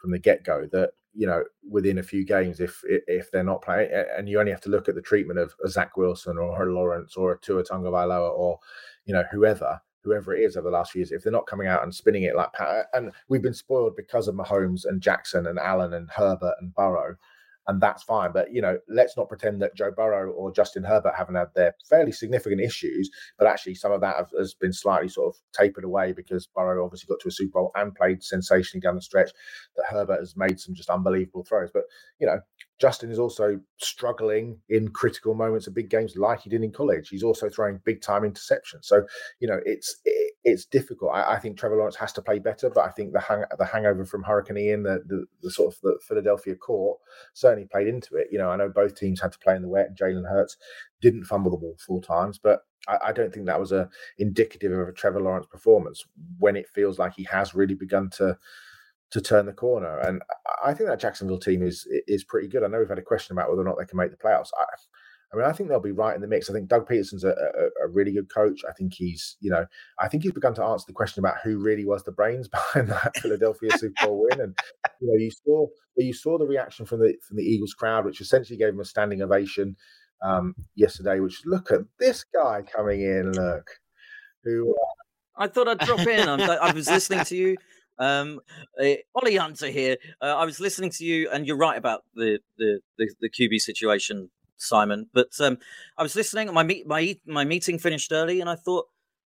from the get go that, you know, within a few games, if if they're not playing, and you only have to look at the treatment of a Zach Wilson or a Lawrence or a Tua Tagovailoa or, you know, whoever. whoever it is over the last few years, if they're not coming out and spinning it like Pat, and we've been spoiled because of Mahomes and Jackson and Allen and Herbert and Burrow, and that's fine. But, you know, let's not pretend that Joe Burrow or Justin Herbert haven't had their fairly significant issues, but actually some of that has been slightly sort of tapered away because Burrow obviously got to a Super Bowl and played sensationally down the stretch, that Herbert has made some just unbelievable throws. But, you know, Justin is also struggling in critical moments of big games like he did in college. He's also throwing big-time interceptions. So, you know, it's it, it's difficult. I, I think Trevor Lawrence has to play better, but I think the hang, the hangover from Hurricane Ian, the, the, the sort of the Philadelphia court, certainly played into it. You know, I know both teams had to play in the wet, and Jalen Hurts didn't fumble the ball four times, but I, I don't think that was a indicative of a Trevor Lawrence performance when it feels like he has really begun to to turn the corner. And I think that Jacksonville team is is pretty good. I know we've had a question about whether or not they can make the playoffs. I, I mean, I think they'll be right in the mix. I think Doug Peterson's a, a, a really good coach. I think he's, you know, I think he's begun to answer the question about who really was the brains behind that Philadelphia Super Bowl win. And, you know, you saw you saw the reaction from the from the Eagles crowd, which essentially gave him a standing ovation um, yesterday, which, look at this guy coming in, look. who uh, I thought I'd drop in. I'm, I was listening to you. Um, uh, Ollie Hunter here. Uh, I was listening to you, and you're right about the the, the, the Q B situation, Simon. But um, I was listening, and my meet, my my meeting finished early, and I thought,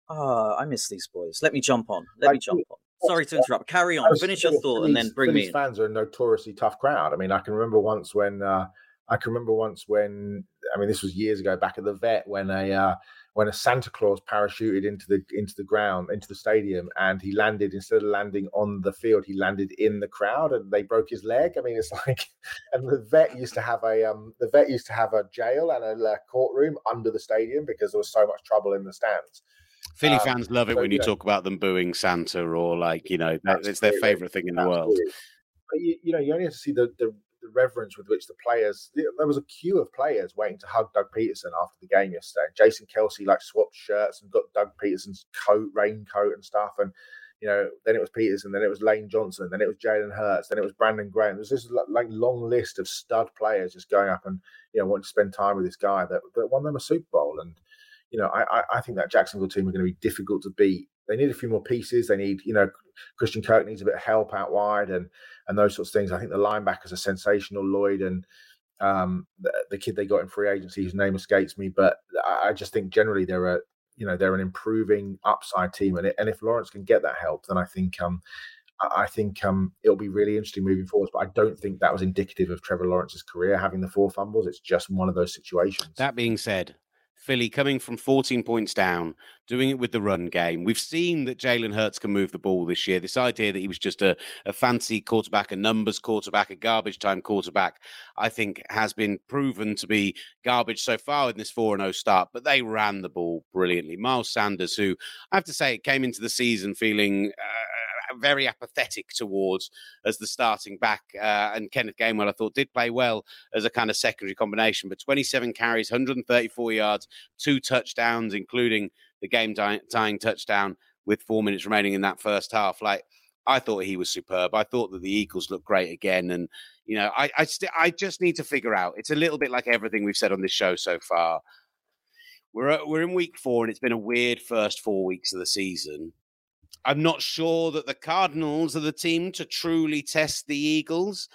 ah, oh, I miss these boys. Let me jump on. Let I, me jump on. Sorry to interrupt. Carry on. Finish your thought, and then bring me in. Fans are a notoriously tough crowd. I mean, I can remember once when uh, I can remember once when I mean this was years ago, back at the Vet, when a. Uh, when a Santa Claus parachuted into the into the ground, into the stadium, and he landed, instead of landing on the field, he landed in the crowd, and they broke his leg. I mean, it's like, and the Vet used to have a um, the Vet used to have a jail and a, a courtroom under the stadium because there was so much trouble in the stands. Philly um, fans love it so, when you know, talk about them booing Santa, or like, you know, that, it's their favourite thing in the absolutely. world. But you, you know, you only have to see the, the the reverence with which the players, there was a queue of players waiting to hug Doug Peterson after the game yesterday. Jason Kelce like swapped shirts and got Doug Peterson's coat, raincoat and stuff. And, you know, then it was Peterson, then it was Lane Johnson, then it was Jalen Hurts, then it was Brandon Graham. There's this like long list of stud players just going up and, you know, wanting to spend time with this guy that, that won them a Super Bowl. And, you know, I, I think that Jacksonville team are going to be difficult to beat. They need a few more pieces. They need, you know, Christian Kirk needs a bit of help out wide and and those sorts of things. I think the linebackers are sensational, Lloyd, and um, the, the kid they got in free agency, whose name escapes me. But I just think generally they're a, you know, they're an improving upside team, and it, and if Lawrence can get that help, then I think um, I think um, it'll be really interesting moving forward. But I don't think that was indicative of Trevor Lawrence's career having the four fumbles. It's just one of those situations. That being said, Philly coming from fourteen points down, doing it with the run game. We've seen that Jalen Hurts can move the ball this year. This idea that he was just a, a fancy quarterback, a numbers quarterback, a garbage time quarterback, I think has been proven to be garbage so far in this four and oh start, but they ran the ball brilliantly. Miles Sanders, who I have to say came into the season feeling uh, very apathetic towards as the starting back, uh, and Kenneth Gainwell, I thought, did play well as a kind of secondary combination, but twenty-seven carries, one hundred thirty-four yards, two touchdowns, including the game-tying touchdown with four minutes remaining in that first half. Like, I thought he was superb. I thought that the Eagles looked great again. And, you know, I I, st- I just need to figure out. It's a little bit like everything we've said on this show so far. We're we're in week four, and it's been a weird first four weeks of the season. I'm not sure that the Cardinals are the team to truly test the Eagles,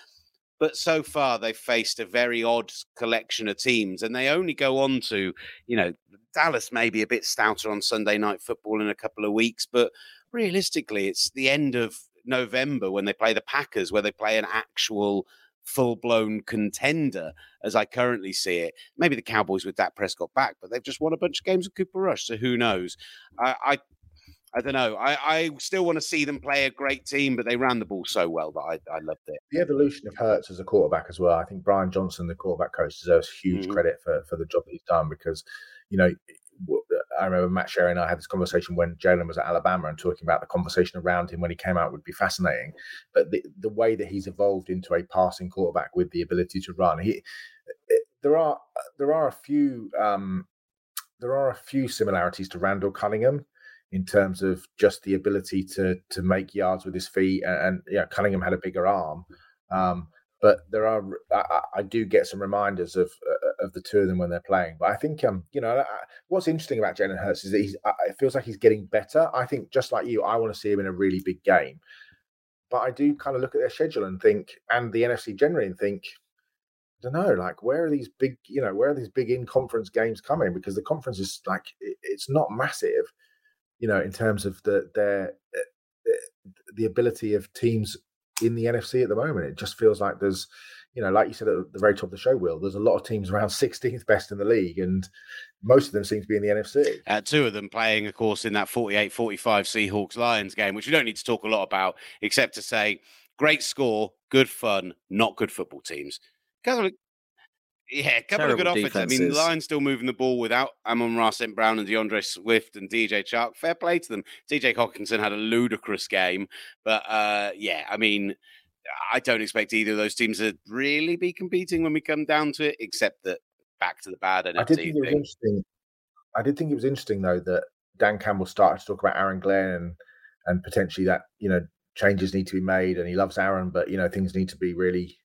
but so far they've faced a very odd collection of teams, and they only go on to, you know, Dallas may be a bit stouter on Sunday Night Football in a couple of weeks, but realistically it's the end of November when they play the Packers, where they play an actual full-blown contender, as I currently see it. Maybe the Cowboys with Dak Prescott back, but they've just won a bunch of games with Cooper Rush, so who knows? I... I I don't know. I, I still want to see them play a great team, but they ran the ball so well that I, I loved it. The evolution of Hurts as a quarterback as well. I think Brian Johnson, the quarterback coach, deserves huge mm-hmm. credit for, for the job that he's done because, you know, I remember Matt Sherry and I had this conversation when Jalen was at Alabama, and talking about the conversation around him when he came out would be fascinating. But the, the way that he's evolved into a passing quarterback with the ability to run, he there are there are a few um, there are a few similarities to Randall Cunningham in terms of just the ability to to make yards with his feet, and, and you know, Cunningham had a bigger arm. Um, But there are, I, I do get some reminders of uh, of the two of them when they're playing. But I think, um, you know, I, what's interesting about Jalen Hurts is that he's, uh, it feels like he's getting better. I think, just like you, I want to see him in a really big game. But I do kind of look at their schedule and think, and the N F C generally, and think, I don't know, like, where are these big, you know, where are these big in-conference games coming? Because the conference is like, it, it's not massive, you know, in terms of the their the ability of teams in the N F C at the moment. It just feels like there's, you know, like you said at the very top of the show, Will, there's a lot of teams around sixteenth best in the league, and most of them seem to be in the N F C. Uh, two of them playing, of course, in that forty-eight forty-five Seahawks-Lions game, which we don't need to talk a lot about, except to say, great score, good fun, not good football teams. Couple of, yeah, a couple Terrible of good defenses. Offenses. I mean, the Lions still moving the ball without Amon-Ra Saint Brown and DeAndre Swift and D J Chark. Fair play to them. D J Hockenson had a ludicrous game. But, uh, yeah, I mean, I don't expect either of those teams to really be competing when we come down to it, except that back to the bad N F C I did think thing. It was interesting. I did think it was interesting, though, that Dan Campbell started to talk about Aaron Glenn and, and potentially that, you know, changes need to be made, and he loves Aaron, but, you know, things need to be really...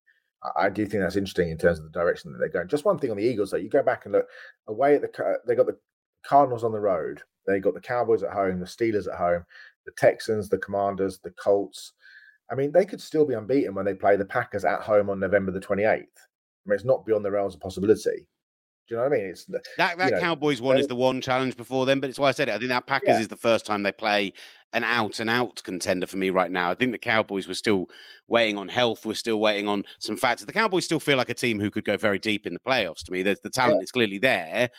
I do think that's interesting in terms of the direction that they're going. Just one thing on the Eagles, though. You go back and look away at the – they got the Cardinals on the road. They got the Cowboys at home, the Steelers at home, the Texans, the Commanders, the Colts. I mean, they could still be unbeaten when they play the Packers at home on November the twenty-eighth. I mean, it's not beyond the realms of possibility. Do you know what I mean? It's That, that you know, Cowboys one is the one challenge before them, but it's why I said it. I think that Packers yeah. is the first time they play – an out-and-out contender for me right now. I think the Cowboys were still weighing on health. We're still waiting on some factors. The Cowboys still feel like a team who could go very deep in the playoffs to me. The, the talent yeah. is clearly there,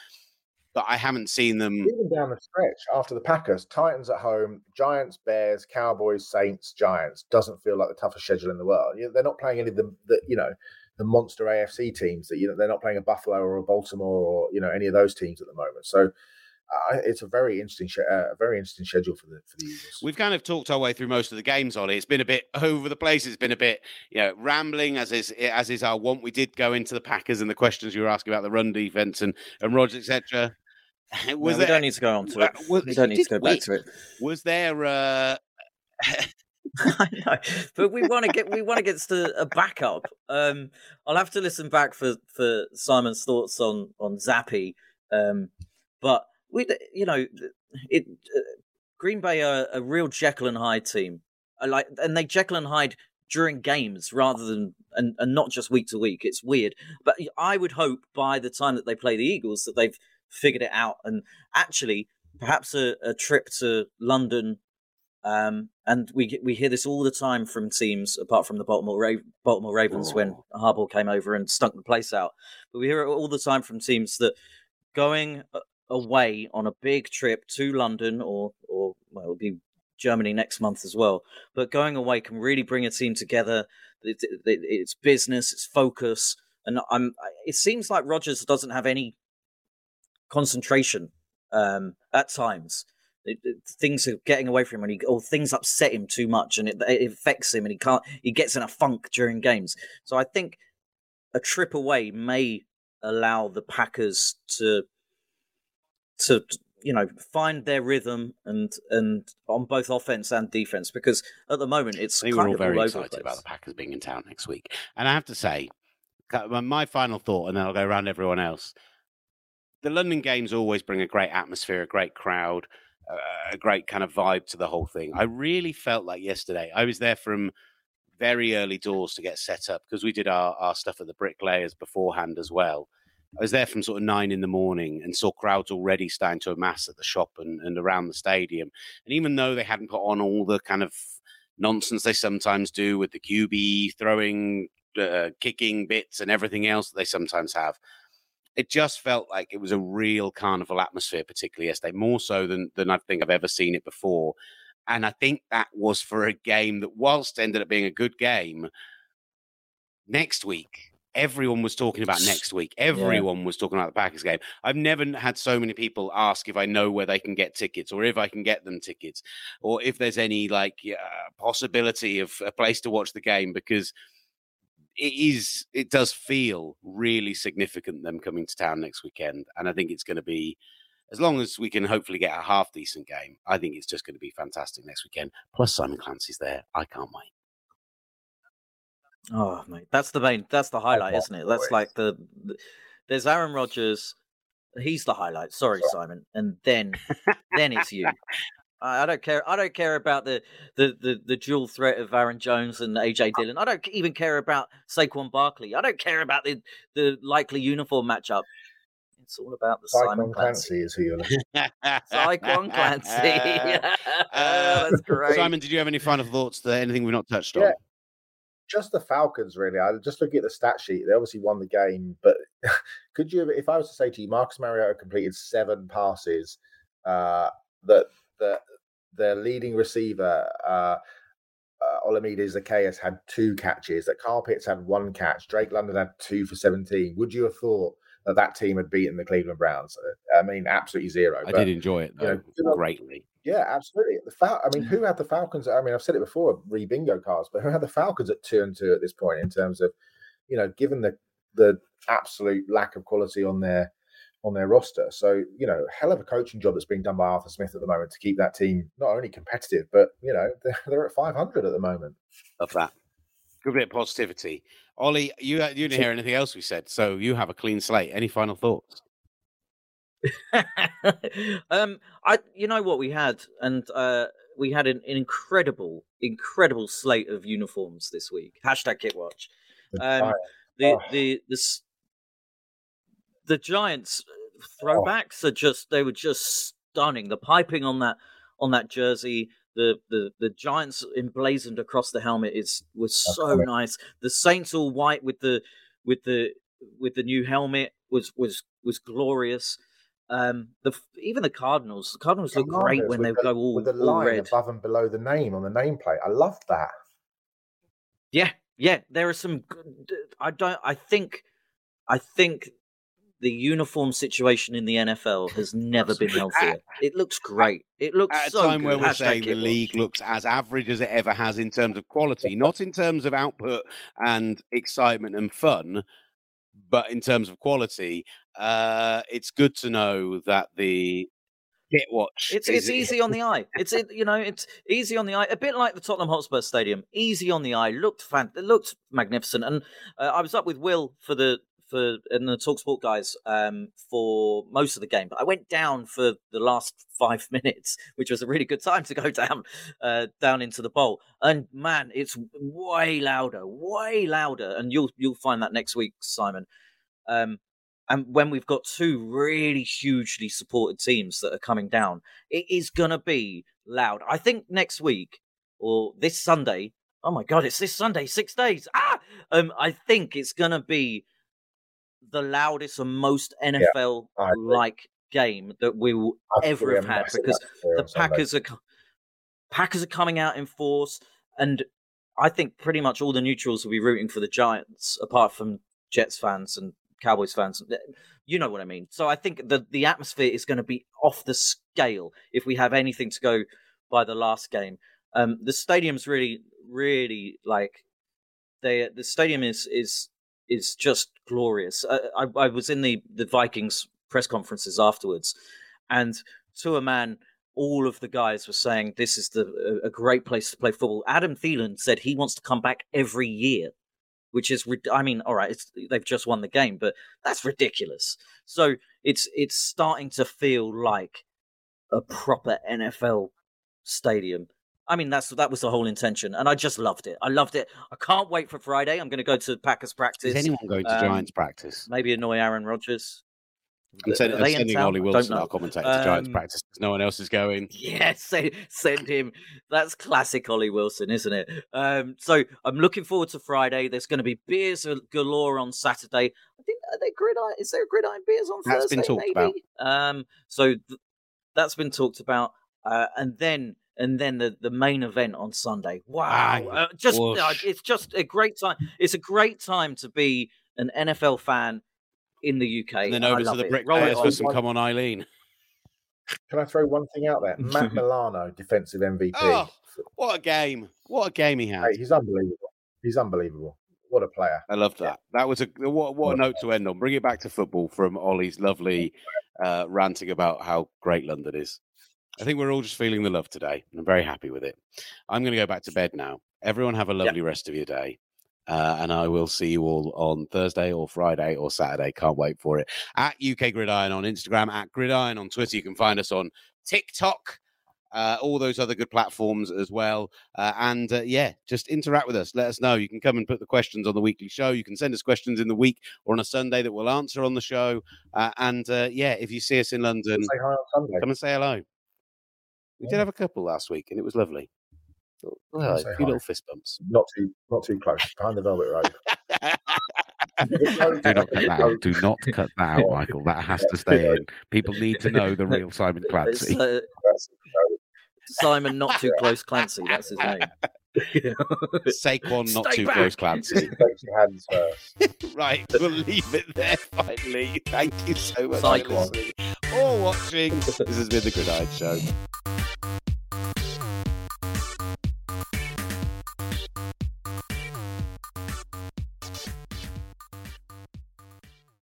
but I haven't seen them... Even down the stretch after the Packers, Titans at home, Giants, Bears, Cowboys, Saints, Giants. Doesn't feel like the toughest schedule in the world. You know, they're not playing any of the, the, you know, the monster A F C teams. That you know, they're not playing a Buffalo or a Baltimore or, you know, any of those teams at the moment. So... Uh, it's a very interesting, uh, very interesting schedule for the for the Eagles. We've kind of talked our way through most of the games, Ollie. It's been a bit over the place. It's been a bit, you know, rambling as is as is our want. We did go into the Packers and the questions you were asking about the run defense and and Rodgers, et cetera. No, we there, don't need to go on to it. Was, we don't need to go back we, to it. Was there? Uh... I know, but we want to get we want to get to a backup. Um, I'll have to listen back for for Simon's thoughts on on Zappe, um, but. We, you know, it. Uh, Green Bay are a real Jekyll and Hyde team, I like, and they Jekyll and Hyde during games rather than and, and not just week to week. It's weird, but I would hope by the time that they play the Eagles that they've figured it out. And actually, perhaps a, a trip to London, um, and we we hear this all the time from teams, apart from the Baltimore Ra- Baltimore Ravens oh. when Harbaugh came over and stunk the place out. But we hear it all the time from teams that going. Uh, away on a big trip to London or or well, it'll be Germany next month as well, but going away can really bring a team together. It, it, it's business, it's focus, and I'm it seems like Rodgers doesn't have any concentration um at times. It, it, things are getting away from him, and he, or things upset him too much, and it, it affects him, and he can't he gets in a funk during games. So I think a trip away may allow the Packers to to, you know, find their rhythm and and on both offense and defense, because at the moment it's kind of all over the place. We're all very excited about the Packers being in town next week. And I have to say, my final thought, and then I'll go around everyone else. The London Games always bring a great atmosphere, a great crowd, uh, a great kind of vibe to the whole thing. I really felt like yesterday, I was there from very early doors to get set up, because we did our, our stuff at the Bricklayers beforehand as well. I was there from sort of nine in the morning and saw crowds already starting to amass at the shop and, and around the stadium. And even though they hadn't put on all the kind of nonsense they sometimes do with the Q B throwing, uh, kicking bits and everything else that they sometimes have, it just felt like it was a real carnival atmosphere, particularly yesterday, more so than, than I think I've ever seen it before. And I think that was for a game that, whilst ended up being a good game, next week everyone was talking about next week. Everyone yeah. was talking about the Packers game. I've never had so many people ask if I know where they can get tickets, or if I can get them tickets, or if there's any like uh, possibility of a place to watch the game, because it is, it does feel really significant, them coming to town next weekend. And I think it's going to be, as long as we can hopefully get a half decent game, I think it's just going to be fantastic next weekend. Plus Simon Clancy's there. I can't wait. Oh, mate, that's the main, that's the highlight, isn't it? That's like the, the there's Aaron Rodgers. He's the highlight. Sorry, Simon. And then, then it's you. I, I don't care. I don't care about the, the, the, the dual threat of Aaron Jones and A J Dillon. I don't even care about Saquon Barkley. I don't care about the, the likely uniform matchup. It's all about the Simon, Simon Clancy. Clancy is who you're looking at. Saquon Clancy. uh, that's great. Simon, did you have any final thoughts there? Anything we've not touched yeah. on? Just the Falcons, really. I just looking at the stat sheet, they obviously won the game, but could you, if I was to say to you, Marcus Mariota completed seven passes, uh, that the their leading receiver, uh, uh, Olamide Zaccheaus, had two catches, that Kyle Pitts had one catch, Drake London had two for seventeen. Would you have thought that that team had beaten the Cleveland Browns? I mean, absolutely zero. I but, did enjoy it, though, you know, greatly. Yeah, absolutely. The Fal- I mean, who had the Falcons? I mean, I've said it before, re-bingo cards, but who had the Falcons at two and two at this point in terms of, you know, given the the absolute lack of quality on their on their roster? So, you know, hell of a coaching job that's being done by Arthur Smith at the moment to keep that team not only competitive, but, you know, they're, they're at five hundred at the moment. Love that. Good bit of positivity. Ollie, you, you didn't hear anything else we said, so you have a clean slate. Any final thoughts? um, I, you know what we had, and uh, we had an, an incredible, incredible slate of uniforms this week. Hashtag KitWatch. Um, the, the the the Giants throwbacks are just, they were just stunning. The piping on that on that jersey, the the, the Giants emblazoned across the helmet is was so nice. The Saints all white with the with the with the new helmet was was was glorious. Um, the even the Cardinals, the Cardinals look great when they go all with the line above and below the name on the nameplate. I love that. Yeah, yeah. There are some. I don't. I think. I think the uniform situation in the N F L has never been healthier. It looks great. It looks at so good. At a time where we're saying the league looks as average as it ever has in terms of quality, not in terms of output and excitement and fun, but in terms of quality. Uh, it's good to know that the Kit Watch. It's it's easy on the eye. It's it, you know, it's easy on the eye. A bit like the Tottenham Hotspur Stadium, easy on the eye. Looked fan, it looked magnificent. And uh, I was up with Will for the for and the TalkSport guys um, for most of the game, but I went down for the last five minutes, which was a really good time to go down uh, down into the bowl. And man, it's way louder, way louder. And you'll you'll find that next week, Simon. Um, And when we've got two really hugely supported teams that are coming down, it is going to be loud. I think next week or this Sunday, oh my God, it's this Sunday, six days. Ah, um, I think it's going to be the loudest and most N F L-like yeah, game that we will I ever have had, because the Packers are, Packers are coming out in force. And I think pretty much all the neutrals will be rooting for the Giants, apart from Jets fans and Cowboys fans, you know what I mean. So I think the the atmosphere is going to be off the scale if we have anything to go by the last game. Um, the stadium's really, really like they the stadium is is is just glorious. I, I, I was in the the Vikings press conferences afterwards, and to a man, all of the guys were saying this is the a great place to play football. Adam Thielen said he wants to come back every year. Which is, I mean, all right, it's, they've just won the game, but that's ridiculous. So it's it's starting to feel like a proper N F L stadium. I mean, that's that was the whole intention, and I just loved it. I loved it. I can't wait for Friday. I'm going to go to Packers practice. Is anyone going to um, Giants practice? Maybe annoy Aaron Rodgers. I'm, send, I'm sending Ollie Wilson, our commentator, um, to Giants practice because no one else is going. Yes, yeah, send, send him. That's classic Ollie Wilson, isn't it? Um, so I'm looking forward to Friday. There's going to be beers galore on Saturday. I think are there gridiron? Is there gridiron beers on that's Thursday? That's been talked maybe? about. Um, so th- that's been talked about, uh, and then and then the, the main event on Sunday. Wow! Uh, just uh, it's just a great time. It's a great time to be an N F L fan in the U K. And then over to the bricklayers for some Come On Eileen. Can I throw one thing out there? Matt Milano, defensive M V P. Oh, what a game. What a game he had. Hey, he's unbelievable. He's unbelievable. What a player. I love that. Yeah. That was a what, what a note to end on. Bring it back to football from Ollie's lovely uh, ranting about how great London is. I think we're all just feeling the love today. I'm very happy with it. I'm going to go back to bed now. Everyone have a lovely yeah. rest of your day. Uh, and I will see you all on Thursday or Friday or Saturday. Can't wait for it. At U K Gridiron on Instagram, at Gridiron on Twitter. You can find us on TikTok, uh, all those other good platforms as well. Uh, and uh, yeah, just interact with us. Let us know. You can come and put the questions on the weekly show. You can send us questions in the week or on a Sunday that we'll answer on the show. Uh, and uh, yeah, if you see us in London, say hi on Sunday. Come and say hello. We did have a couple last week, and it was lovely. Oh, a few hi. Little fist bumps. Not too, not too close. Behind the velvet rope. Do not cut that out. Do not cut that out, Michael. That has to stay in. People need to know the real Simon Clancy. Uh, Simon, not too close, Clancy. That's his name. Saquon, not Stay too back. Close, Clancy. Hands first. Right, we'll leave it there. Finally, thank you so much Saquon. For listening or watching. This has been the Gridiron Show.